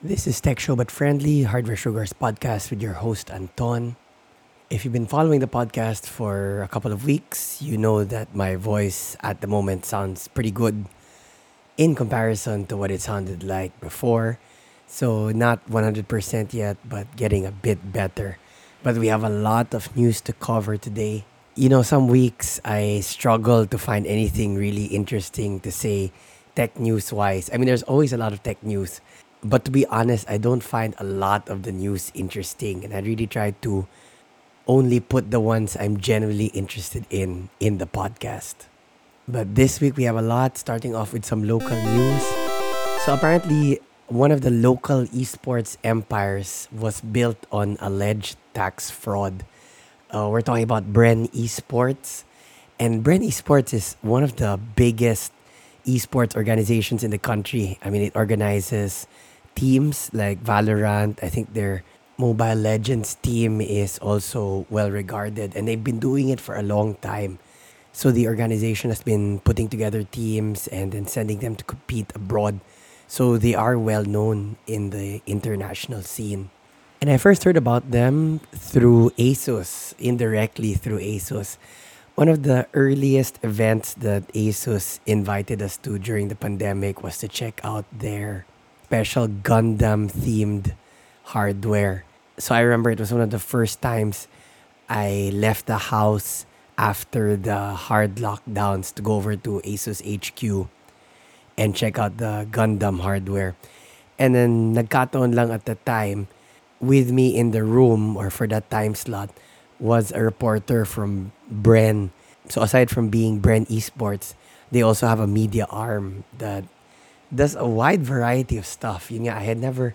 This is Tech Show But Friendly, Hardware Sugars podcast with your host, Anton. If you've been following the podcast for a couple of weeks, you know that my voice at the moment sounds pretty good in comparison to what it sounded like before. So not 100% yet, but getting a bit better. But we have a lot of news to cover today. You know, some weeks I struggle to find anything really interesting to say tech news-wise. I mean, there's always a lot of tech news. But to be honest, I don't find a lot of the news interesting, and I really try to only put the ones I'm genuinely interested in the podcast. But this week we have a lot, starting off with some local news. So apparently, one of the local esports empires was built on alleged tax fraud. We're talking about Bren Esports. And Bren Esports is one of the biggest esports organizations in the country. I mean, it organizes teams like Valorant. I think their Mobile Legends team is also well regarded, and they've been doing it for a long time. So the organization has been putting together teams and then sending them to compete abroad. So they are well known in the international scene. And I first heard about them through ASUS, indirectly through ASUS. One of the earliest events that ASUS invited us to during the pandemic was to check out their special Gundam-themed hardware. So I remember it was one of the first times I left the house after the hard lockdowns to go over to ASUS HQ and check out the Gundam hardware. And then nagkataon lang at the time, with me in the room or for that time slot, was a reporter from Bren. So aside from being Bren Esports, they also have a media arm that does a wide variety of stuff. You know, I had never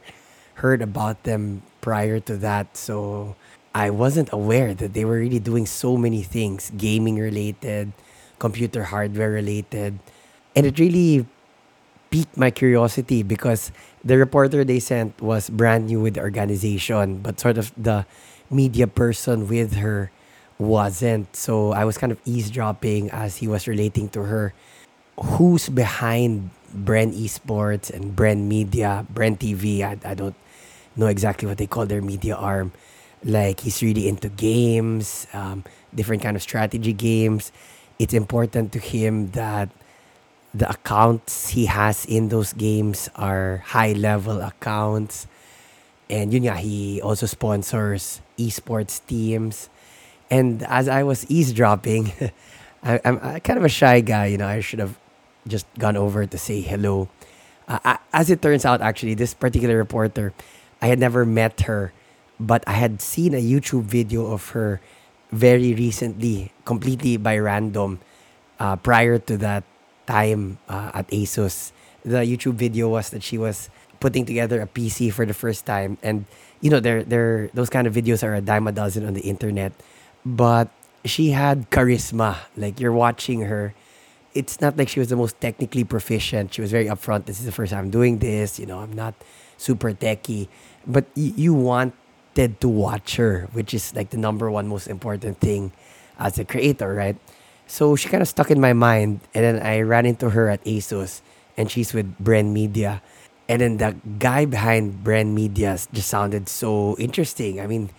heard about them prior to that, so I wasn't aware that they were really doing so many things, gaming related, computer hardware related. And it really piqued my curiosity because the reporter they sent was brand new with the organization, but sort of the media person with her wasn't. So I was kind of eavesdropping as he was relating to her who's behind Bren Esports and Bren Media, Bren TV. I don't know exactly what they call their media arm. Like, he's really into games, different kind of strategy games. It's important to him that the accounts he has in those games are high-level accounts. And yun nga, he also sponsors esports teams. And as I was eavesdropping, I'm kind of a shy guy, you know. I should have just gone over to say hello. As it turns out, actually, this particular reporter, I had never met her, but I had seen a YouTube video of her very recently, completely by random, prior to that time at ASUS. The YouTube video was that she was putting together a PC for the first time. And, you know, those kind of videos are a dime a dozen on the internet. But she had charisma. Like, you're watching her. It's not like she was the most technically proficient. She was very upfront. This is the first time I'm doing this. You know, I'm not super techie. But you wanted to watch her, which is like the number one most important thing as a creator, right? So she kind of stuck in my mind. And then I ran into her at ASUS. And she's with Bren Media. And then the guy behind Bren Media just sounded so interesting. I mean,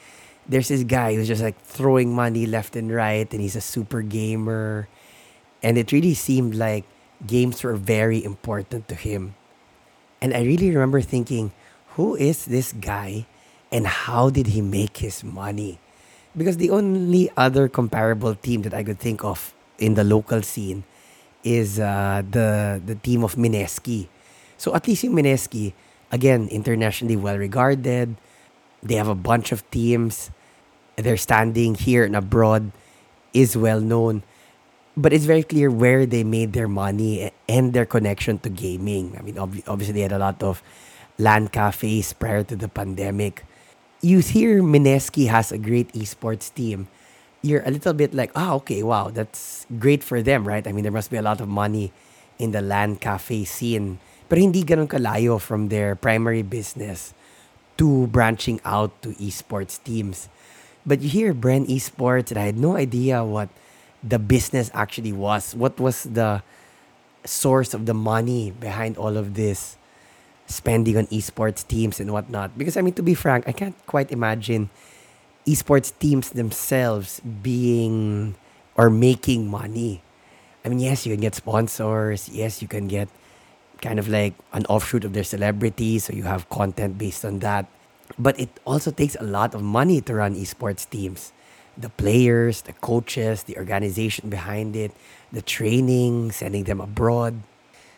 there's this guy who's just like throwing money left and right, and he's a super gamer. And it really seemed like games were very important to him. And I really remember thinking, who is this guy and how did he make his money? Because the only other comparable team that I could think of in the local scene is the team of Mineski. So at least in Mineski, again, internationally well-regarded. They have a bunch of teams. Their standing here and abroad is well-known. But it's very clear where they made their money and their connection to gaming. I mean, obviously, they had a lot of LAN cafes prior to the pandemic. You hear Mineski has a great esports team. You're a little bit like, okay, wow, that's great for them, right? I mean, there must be a lot of money in the LAN cafe scene. Pero hindi ganun kalayo from their primary business to branching out to esports teams. But you hear Bren Esports, and I had no idea what the business actually was. What was the source of the money behind all of this? spending on esports teams and whatnot. Because, I mean, to be frank, I can't quite imagine esports teams themselves being or making money. I mean, yes, you can get sponsors. Yes, you can get kind of like an offshoot of their celebrity. So you have content based on that. But it also takes a lot of money to run esports teams. The players, the coaches, the organization behind it, the training, sending them abroad.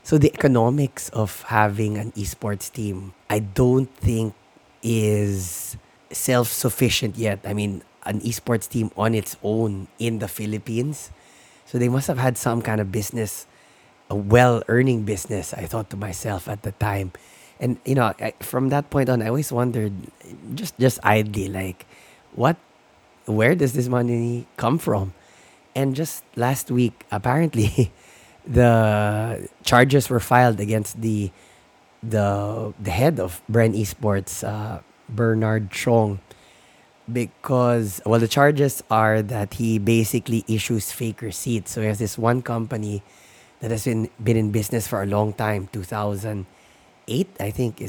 So the economics of having an esports team, I don't think is self-sufficient yet. I mean, an esports team on its own in the Philippines. So they must have had some kind of business, a well-earning business, I thought to myself at the time. And, you know, from that point on, I always wondered, just idly, like, where does this money come from? And just last week, apparently, the charges were filed against the head of Bren Esports, Bernard Chong, because, well, the charges are that he basically issues fake receipts. So there's this one company that has been in business for a long time, 2008, I think,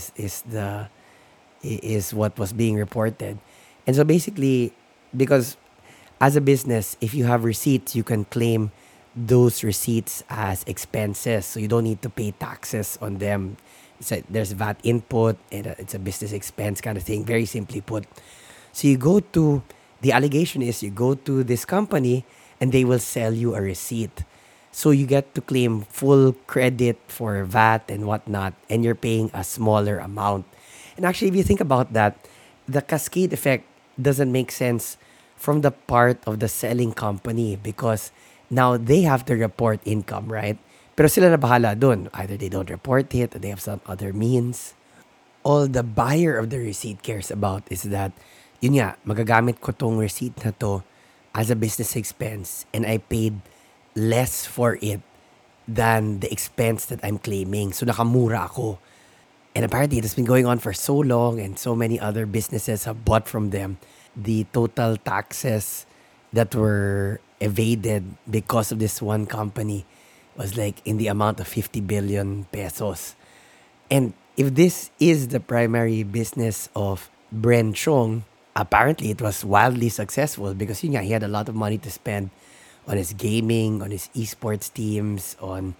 is what was being reported. And so basically, because as a business, if you have receipts, you can claim those receipts as expenses. So you don't need to pay taxes on them. So there's VAT input, and it's a business expense kind of thing, very simply put. So the allegation is you go to this company and they will sell you a receipt. So you get to claim full credit for VAT and whatnot, and you're paying a smaller amount. And actually, if you think about that, the cascade effect doesn't make sense from the part of the selling company, because now they have to report income, right? Pero sila na bahala dun. Either they don't report it or they have some other means. All the buyer of the receipt cares about is that, yun nga, magagamit ko tong receipt na to as a business expense and I paid less for it than the expense that I'm claiming. So nakamura ako. And apparently, it has been going on for so long and so many other businesses have bought from them. The total taxes that were evaded because of this one company was like in the amount of 50 billion pesos. And if this is the primary business of Bren Chong, apparently it was wildly successful because yun nga, he had a lot of money to spend on his gaming, on his esports teams, on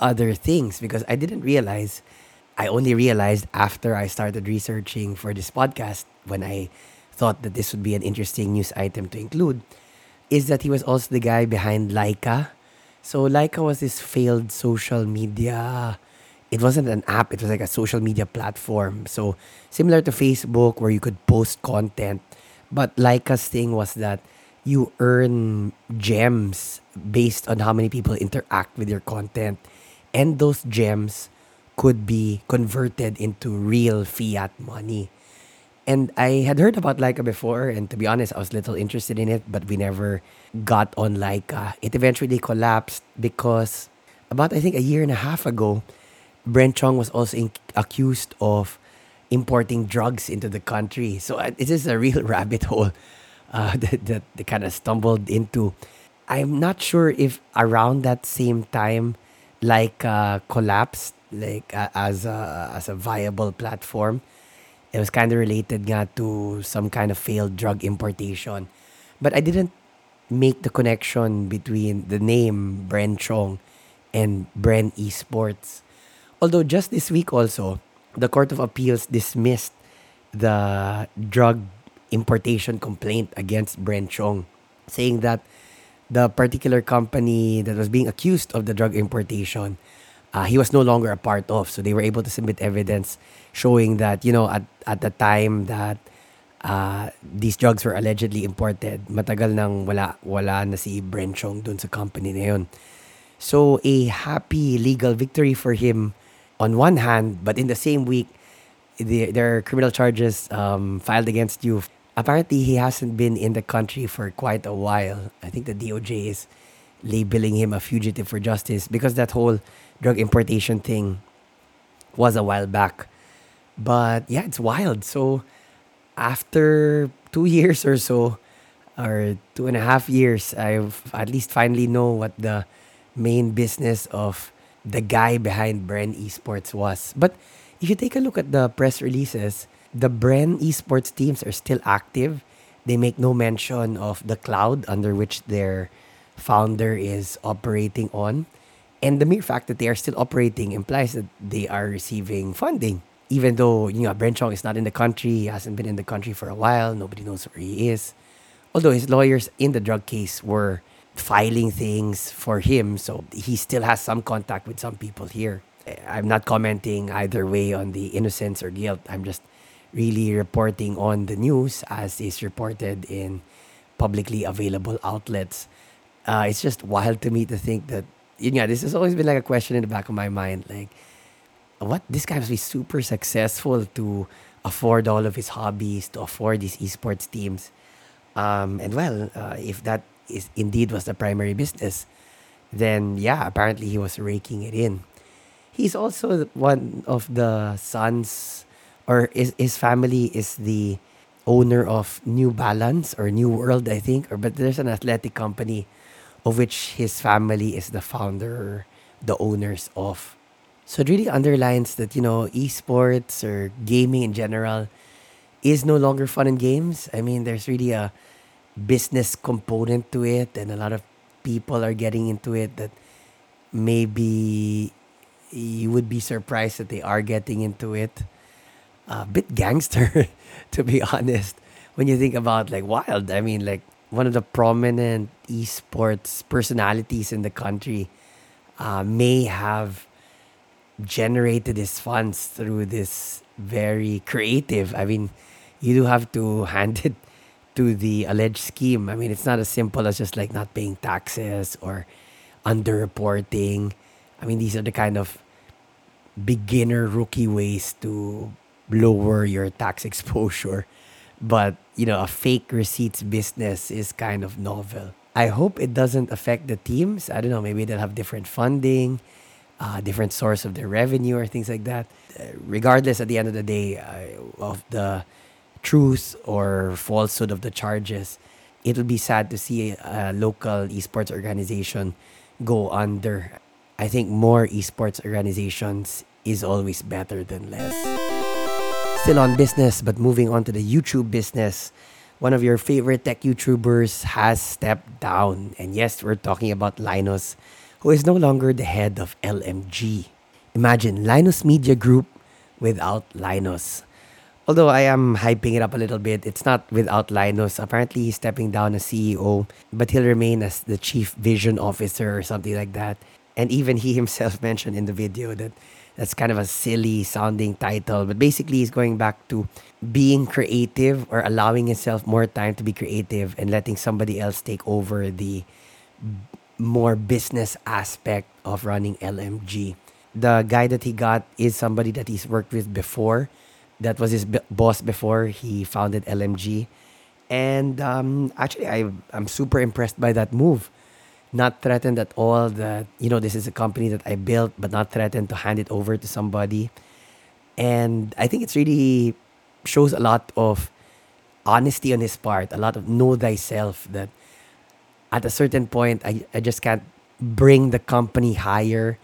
other things. Because I only realized after I started researching for this podcast, when I thought that this would be an interesting news item to include, is that he was also the guy behind Lyka. So Lyka was this failed social media. It wasn't an app. It was like a social media platform. So similar to Facebook where you could post content. But Lyka's thing was that you earn gems based on how many people interact with your content. And those gems could be converted into real fiat money. And I had heard about Lyka before, and to be honest, I was little interested in it, but we never got on Lyka. It eventually collapsed because about, I think, a year and a half ago, Bren Chong was also accused of importing drugs into the country. So this is a real rabbit hole that they kind of stumbled into. I'm not sure if around that same time Lyka collapsed, like as a viable platform. It was kind of related nga to some kind of failed drug importation. But I didn't make the connection between the name Bren Chong and Bren Esports. Although just this week also, the Court of Appeals dismissed the drug importation complaint against Bren Chong, saying that the particular company that was being accused of the drug importation, he was no longer a part of. So they were able to submit evidence showing that, you know, at the time that these drugs were allegedly imported, matagal nang wala na si Bren Chong dun sa company na yun. So a happy legal victory for him on one hand, but in the same week, there are criminal charges filed against you. Apparently, he hasn't been in the country for quite a while. I think the DOJ is labeling him a fugitive for justice because that whole drug importation thing was a while back. But yeah, it's wild. So after 2 years or so, or 2.5 years, I've at least finally know what the main business of the guy behind Bren Esports was. But If you take a look at the press releases, the Bren Esports teams are still active. They make no mention of the cloud under which their founder is operating on. And the mere fact that they are still operating implies that they are receiving funding. Even though, you know, Bren Chong is not in the country, he hasn't been in the country for a while, nobody knows where he is. Although his lawyers in the drug case were filing things for him, so he still has some contact with some people here. I'm not commenting either way on the innocence or guilt. I'm just really reporting on the news as is reported in publicly available outlets. It's just wild to me to think that, you know, this has always been like a question in the back of my mind. Like, what? This guy must be super successful to afford all of his hobbies, to afford these esports teams. If that is indeed was the primary business, then yeah, apparently he was raking it in. He's also one of the sons, or his family is the owner of New Balance or New World, I think. But there's an athletic company of which his family is the founder, the owners of. So it really underlines that, you know, esports or gaming in general is no longer fun and games. I mean, there's really a business component to it, and a lot of people are getting into it that maybe you would be surprised that they are getting into it. A bit gangster, to be honest, when you think about, like, wild. I mean, like, one of the prominent esports personalities in the country may have generated his funds through this very creative. I mean, you do have to hand it to the alleged scheme. I mean, it's not as simple as just like not paying taxes or underreporting. I mean, these are the kind of beginner rookie ways to lower your tax exposure. But, you know, a fake receipts business is kind of novel. I hope it doesn't affect the teams. I don't know, maybe they'll have different funding, different source of their revenue or things like that. Regardless, at the end of the day, of the truth or falsehood of the charges, it will be sad to see a local esports organization go under. I think more esports organizations is always better than less. Still on business, but moving on to the YouTube business. One of your favorite tech YouTubers has stepped down. And yes, we're talking about Linus, who is no longer the head of LMG. Imagine Linus Media Group without Linus. Although I am hyping it up a little bit, it's not without Linus. Apparently, he's stepping down as CEO, but he'll remain as the chief vision officer or something like that. And even he himself mentioned in the video that that's kind of a silly sounding title. But basically, he's going back to being creative, or allowing himself more time to be creative and letting somebody else take over the more business aspect of running LMG. The guy that he got is somebody that he's worked with before. That was his boss before he founded LMG. And actually, I'm super impressed by that move. Not threatened at all that, you know, this is a company that I built, but not threatened to hand it over to somebody. And I think it really shows a lot of honesty on his part, a lot of know thyself, that at a certain point, I just can't bring the company higher.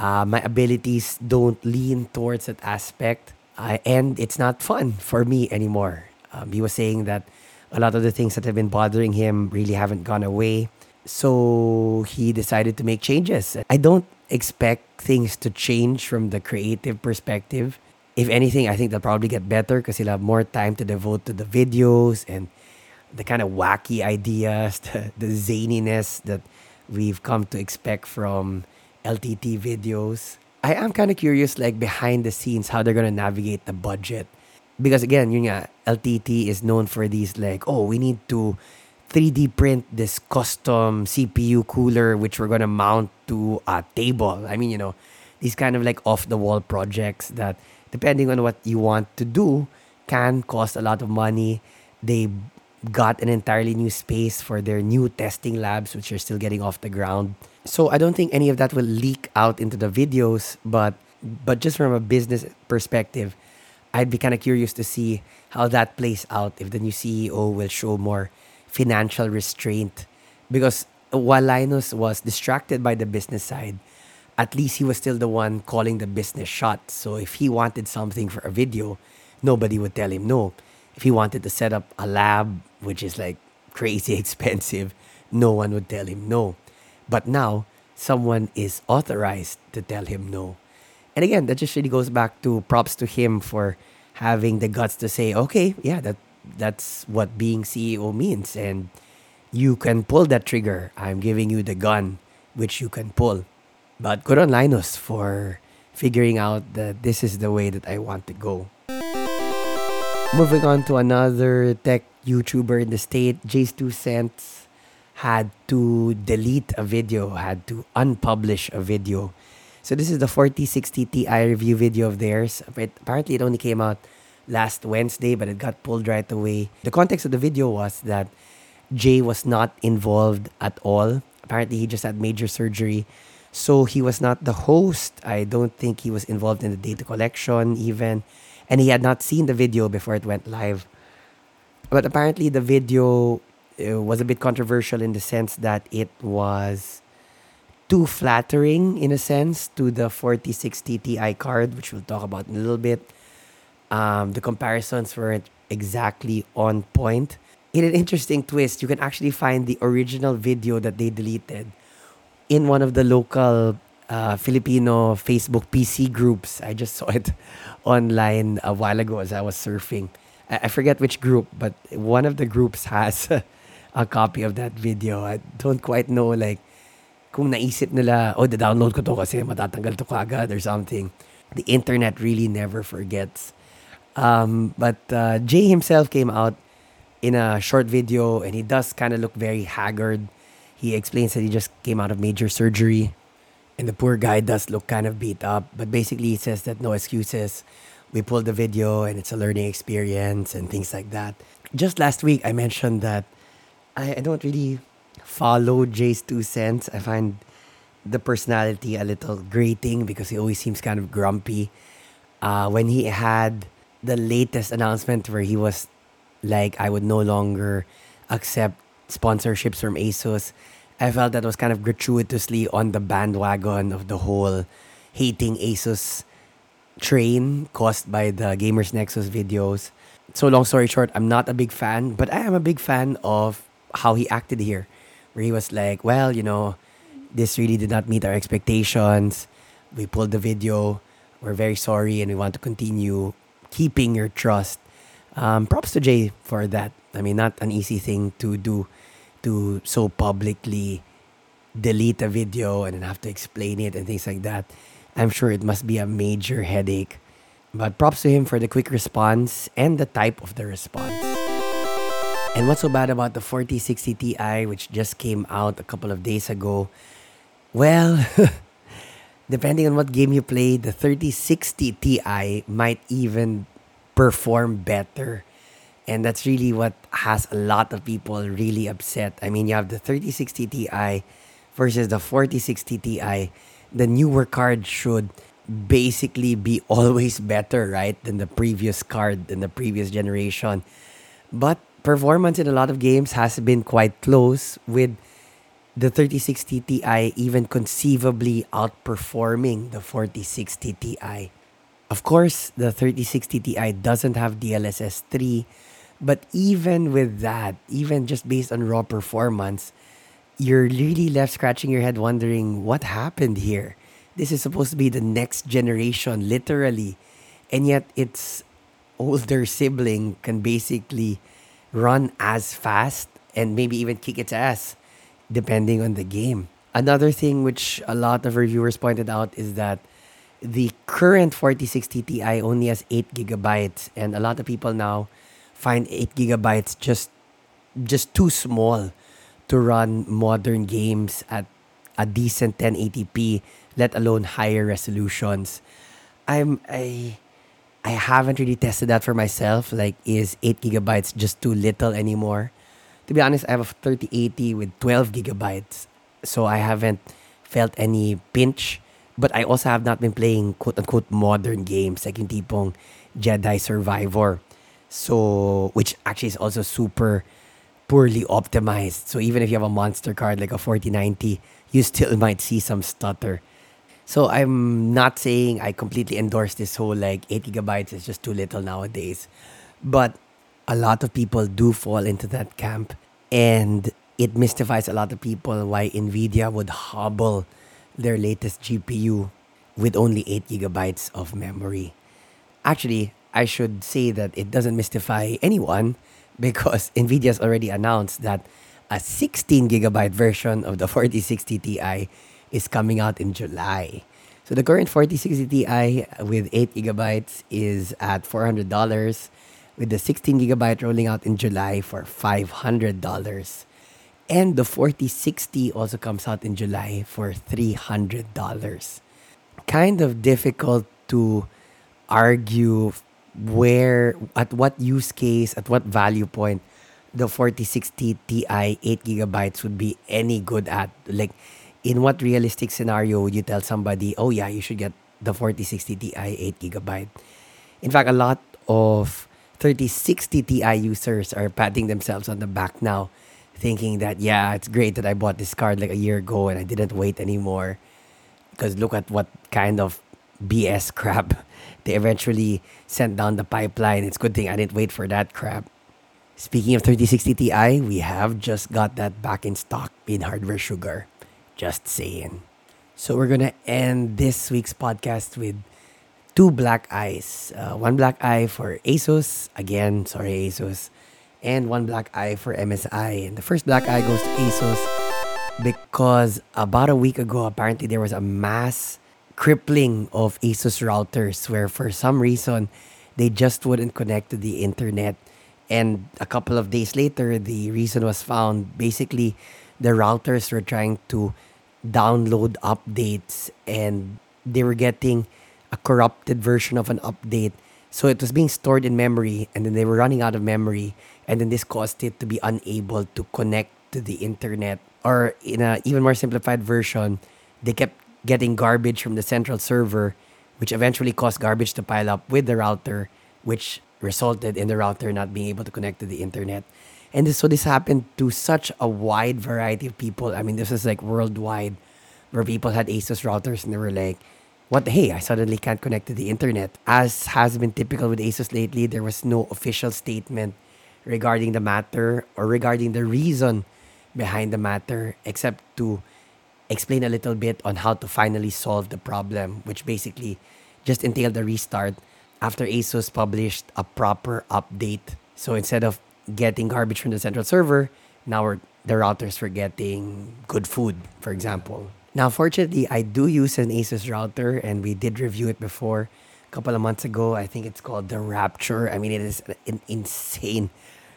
My abilities don't lean towards that aspect. And it's not fun for me anymore. He was saying that a lot of the things that have been bothering him really haven't gone away. So he decided to make changes. I don't expect things to change from the creative perspective. If anything, I think they'll probably get better because he'll have more time to devote to the videos and the kind of wacky ideas, the zaniness that we've come to expect from LTT videos. I am kind of curious, like, behind the scenes, how they're going to navigate the budget. Because again, yun nga, LTT is known for these, like, oh, we need to 3D print this custom CPU cooler, which we're going to mount to a table. I mean, you know, these kind of like off-the-wall projects that, depending on what you want to do, can cost a lot of money. They got an entirely new space for their new testing labs, which are still getting off the ground. So I don't think any of that will leak out into the videos, but just from a business perspective, I'd be kind of curious to see how that plays out, if the new CEO will show more financial restraint. Because while Linus was distracted by the business side, at least he was still the one calling the business shots. So if he wanted something for a video, nobody would tell him no. If he wanted to set up a lab, which is like crazy expensive, no one would tell him no. But now, someone is authorized to tell him no. And again, that just really goes back to props to him for having the guts to say, okay, yeah, that's what being CEO means. And you can pull that trigger. I'm giving you the gun, which you can pull. But good on Linus for figuring out that this is the way that I want to go. Moving on to another tech YouTuber in the state, Jayz2Cents had to delete a video, had to unpublish a video. So this is the 4060 Ti review video of theirs. Apparently it only came out last Wednesday, but it got pulled right away. The context of the video was that Jay was not involved at all. Apparently he just had major surgery. So he was not the host. I don't think he was involved in the data collection even. And he had not seen the video before it went live. But apparently the video was a bit controversial in the sense that it was too flattering, in a sense, to the 4060 Ti card, which we'll talk about in a little bit. The comparisons weren't exactly on point. In an interesting twist, you can actually find the original video that they deleted in one of the local Filipino Facebook PC groups. I just saw it online a while ago as I was surfing. I forget which group, but one of the groups has a copy of that video. I don't quite know, like, kung naisip nila, oh, da-download ko to kasi matatanggal to kagad or something. The internet really never forgets. But Jay himself came out in a short video, and he does kind of look very haggard. He explains that he just came out of major surgery. And the poor guy does look kind of beat up. But basically, he says that no excuses. We pulled the video and it's a learning experience and things like that. Just last week, I mentioned that I don't really follow Jayz2Cents. I find the personality a little grating because he always seems kind of grumpy. When he had the latest announcement where he was like, I would no longer accept sponsorships from ASUS, I felt that was kind of gratuitously on the bandwagon of the whole hating ASUS train caused by the Gamers Nexus videos. So long story short, I'm not a big fan, but I am a big fan of how he acted here, where he was like, well, you know, this really did not meet our expectations. We pulled the video. We're very sorry, and we want to continue keeping your trust. Props to Jay for that. I mean, not an easy thing to do, to so publicly delete a video and then have to explain it and things like that. I'm sure it must be a major headache. But props to him for the quick response and the type of the response. And what's so bad about the 4060 Ti, which just came out a couple of days ago? Well, depending on what game you play, the 3060 Ti might even perform better. And that's really what has a lot of people really upset. I mean, you have the 3060 Ti versus the 4060 Ti. The newer card should basically be always better, right, than the previous card, than the previous generation. But performance in a lot of games has been quite close, with the 3060 Ti even conceivably outperforming the 4060 Ti. Of course, the 3060 Ti doesn't have DLSS 3, but even with that, even just based on raw performance, you're really left scratching your head wondering, what happened here? This is supposed to be the next generation, literally. And yet its older sibling can basically run as fast and maybe even kick its ass, depending on the game. Another thing which a lot of reviewers pointed out is that the current 4060 Ti only has 8 gigabytes. And a lot of people now find 8 gigabytes just too small to run modern games at a decent 1080p, let alone higher resolutions. I haven't really tested that for myself. Like, is 8 gigabytes just too little anymore? To be honest, I have a 3080 with 12 gigabytes. So I haven't felt any pinch. But I also have not been playing quote-unquote modern games, like yung tipong Jedi Survivor, so which actually is also super poorly optimized. So even if you have a monster card like a 4090, you still might see some stutter. So I'm not saying I completely endorse this whole like 80 gigabytes is just too little nowadays, but a lot of people do fall into that camp, and it mystifies a lot of people why Nvidia would hobble their latest GPU with only 8 gigabytes of memory. Actually, I should say that it doesn't mystify anyone, because Nvidia's already announced that a 16 gigabyte version of the 4060 Ti is coming out in July. So the current 4060 Ti with 8 gigabytes is at $400, with the 16 gigabyte rolling out in July for $500. And the 4060 also comes out in July for $300. Kind of difficult to argue where, at what use case, at what value point the 4060 Ti 8 gigabytes would be any good at. Like, in what realistic scenario would you tell somebody, oh yeah, you should get the 4060 Ti 8 gigabyte? In fact, a lot of 3060 Ti users are patting themselves on the back now, thinking that, yeah, it's great that I bought this card like a year ago and I didn't wait anymore, because look at what kind of BS crap they eventually sent down the pipeline. It's a good thing I didn't wait for that crap. Speaking of 3060 Ti, we have just got that back in stock in Hardware Sugar. Just saying. So we're going to end this week's podcast with two black eyes. One black eye for ASUS. Again, sorry ASUS. And one black eye for MSI. And the first black eye goes to ASUS because about a week ago, apparently there was a mass crippling of ASUS routers where for some reason they just wouldn't connect to the internet, and a couple of days later the reason was found. Basically the routers were trying to download updates and they were getting a corrupted version of an update, so it was being stored in memory and then they were running out of memory, and then this caused it to be unable to connect to the internet. Or in an even more simplified version, they kept getting garbage from the central server, which eventually caused garbage to pile up with the router, which resulted in the router not being able to connect to the internet. And this, so this happened to such a wide variety of people. I mean, this is like worldwide, where people had ASUS routers and they were like, what the hey, I suddenly can't connect to the internet. As has been typical with ASUS lately, there was no official statement regarding the matter or regarding the reason behind the matter, except to explain a little bit on how to finally solve the problem, which basically just entailed a restart after ASUS published a proper update. So instead of getting garbage from the central server, now the routers were getting good food, for example. Now, fortunately, I do use an ASUS router, and we did review it before a couple of months ago. I think it's called the Rapture. I mean, it is an insane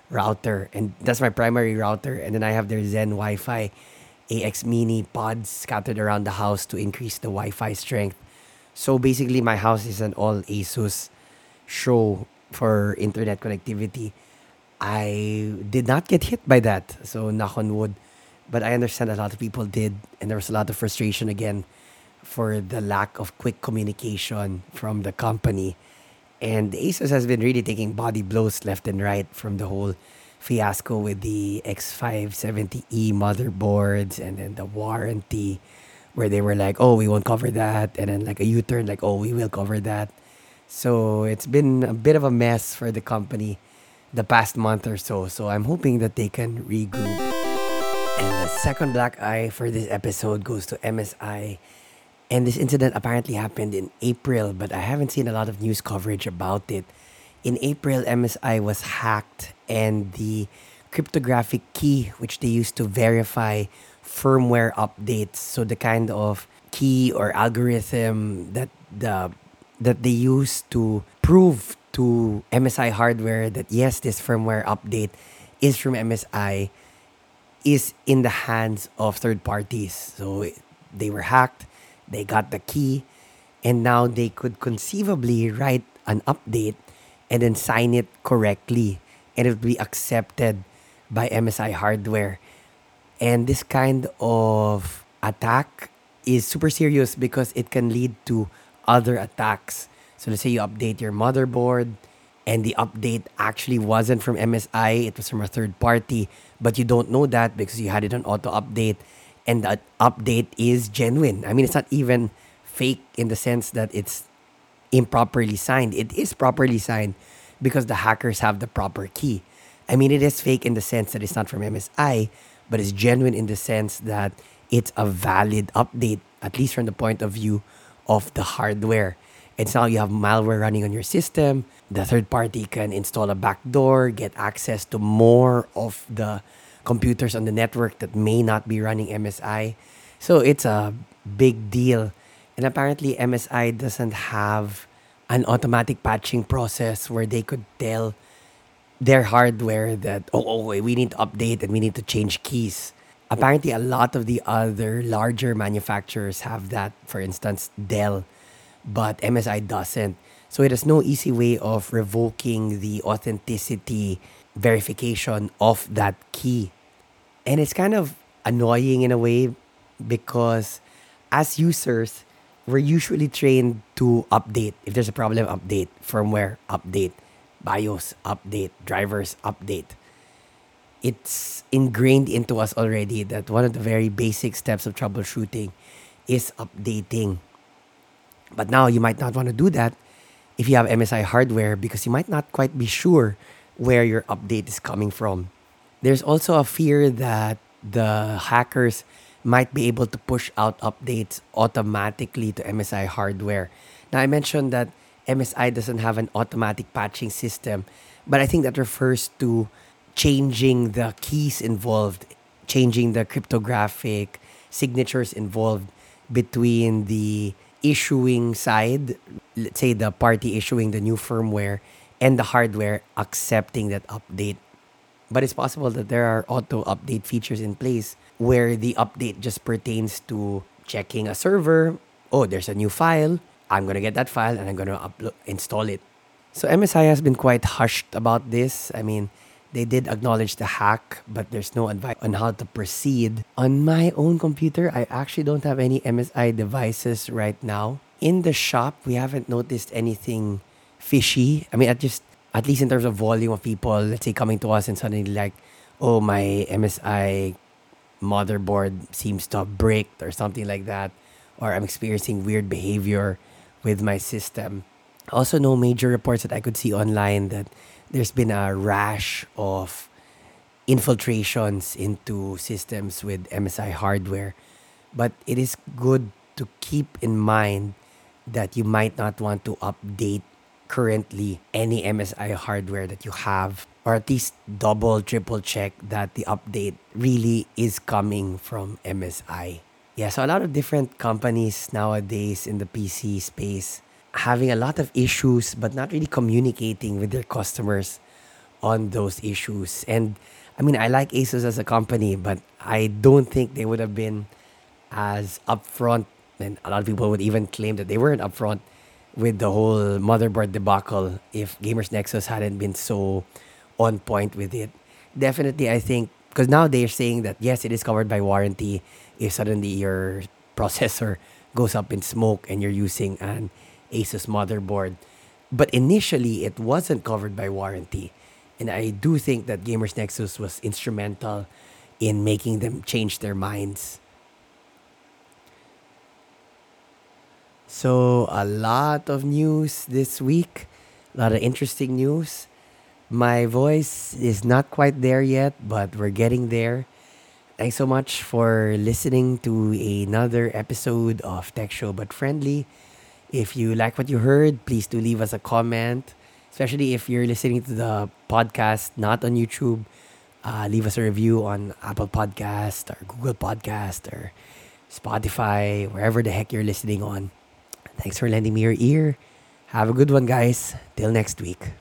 router, and that's my primary router. And then I have their Zen Wi-Fi AX Mini pods scattered around the house to increase the Wi-Fi strength. So basically, my house is an all ASUS show for internet connectivity. I did not get hit by that, so knock on wood. But I understand a lot of people did, and there was a lot of frustration again for the lack of quick communication from the company. And ASUS has been really taking body blows left and right from the whole fiasco with the X570E motherboards, and then the warranty where they were like, oh, we won't cover that, and then like a U-turn like, oh, we will cover that. So it's been a bit of a mess for the company the past month or so. So I'm hoping that they can regroup. And the second black eye for this episode goes to MSI. And this incident apparently happened in April, but I haven't seen a lot of news coverage about it. In April, MSI was hacked, and the cryptographic key which they used to verify firmware updates, so the kind of key or algorithm that they use to prove to MSI hardware that, yes, this firmware update is from MSI, is in the hands of third parties. So they were hacked, they got the key, and now they could conceivably write an update and then sign it correctly, and it will be accepted by MSI hardware. And this kind of attack is super serious because it can lead to other attacks. So let's say you update your motherboard and the update actually wasn't from MSI, it was from a third party, but you don't know that because you had it on auto update, and that update is genuine. I mean, it's not even fake in the sense that it's improperly signed. It is properly signed because the hackers have the proper key. I mean, it is fake in the sense that it's not from MSI, but it's genuine in the sense that it's a valid update, at least from the point of view of the hardware. And so now you have malware running on your system. The third party can install a backdoor, get access to more of the computers on the network that may not be running MSI. So it's a big deal. And apparently MSI doesn't have an automatic patching process where they could tell their hardware that, oh, we need to update and we need to change keys. Apparently, a lot of the other larger manufacturers have that. For instance, Dell. But MSI doesn't. So it has no easy way of revoking the authenticity verification of that key. And it's kind of annoying in a way because as users, we're usually trained to update. If there's a problem, update. Firmware, update. BIOS, update. Drivers, update. It's ingrained into us already that one of the very basic steps of troubleshooting is updating. But now you might not want to do that if you have MSI hardware because you might not quite be sure where your update is coming from. There's also a fear that the hackers might be able to push out updates automatically to MSI hardware. Now, I mentioned that MSI doesn't have an automatic patching system, but I think that refers to changing the keys involved, changing the cryptographic signatures involved between the issuing side, let's say the party issuing the new firmware, and the hardware accepting that update. But it's possible that there are auto update features in place where the update just pertains to checking a server. Oh, there's a new file. I'm going to get that file and I'm going to install it. So MSI has been quite hushed about this. I mean, they did acknowledge the hack, but there's no advice on how to proceed. On my own computer, I actually don't have any MSI devices right now. In the shop, we haven't noticed anything fishy. I mean, at least in terms of volume of people, let's say coming to us and suddenly like, oh, my MSI motherboard seems to have bricked or something like that. Or I'm experiencing weird behavior with my system. Also, no major reports that I could see online that there's been a rash of infiltrations into systems with MSI hardware. But it is good to keep in mind that you might not want to update currently any MSI hardware that you have, or at least double, triple check that the update really is coming from MSI. Yeah, so a lot of different companies nowadays in the PC space having a lot of issues but not really communicating with their customers on those issues. And I mean, I like ASUS as a company, but I don't think they would have been as upfront, and a lot of people would even claim that they weren't upfront with the whole motherboard debacle if Gamers Nexus hadn't been so on point with it. Definitely, I think, because now they're saying that yes, it is covered by warranty if suddenly your processor goes up in smoke and you're using an ASUS motherboard. But initially, it wasn't covered by warranty. And I do think that Gamers Nexus was instrumental in making them change their minds. So, a lot of news this week. A lot of interesting news. My voice is not quite there yet, but we're getting there. Thanks so much for listening to another episode of Tech Show But Friendly. If you like what you heard, please do leave us a comment, especially if you're listening to the podcast, not on YouTube. Leave us a review on Apple Podcast or Google Podcast or Spotify, wherever the heck you're listening on. Thanks for lending me your ear. Have a good one, guys. Till next week.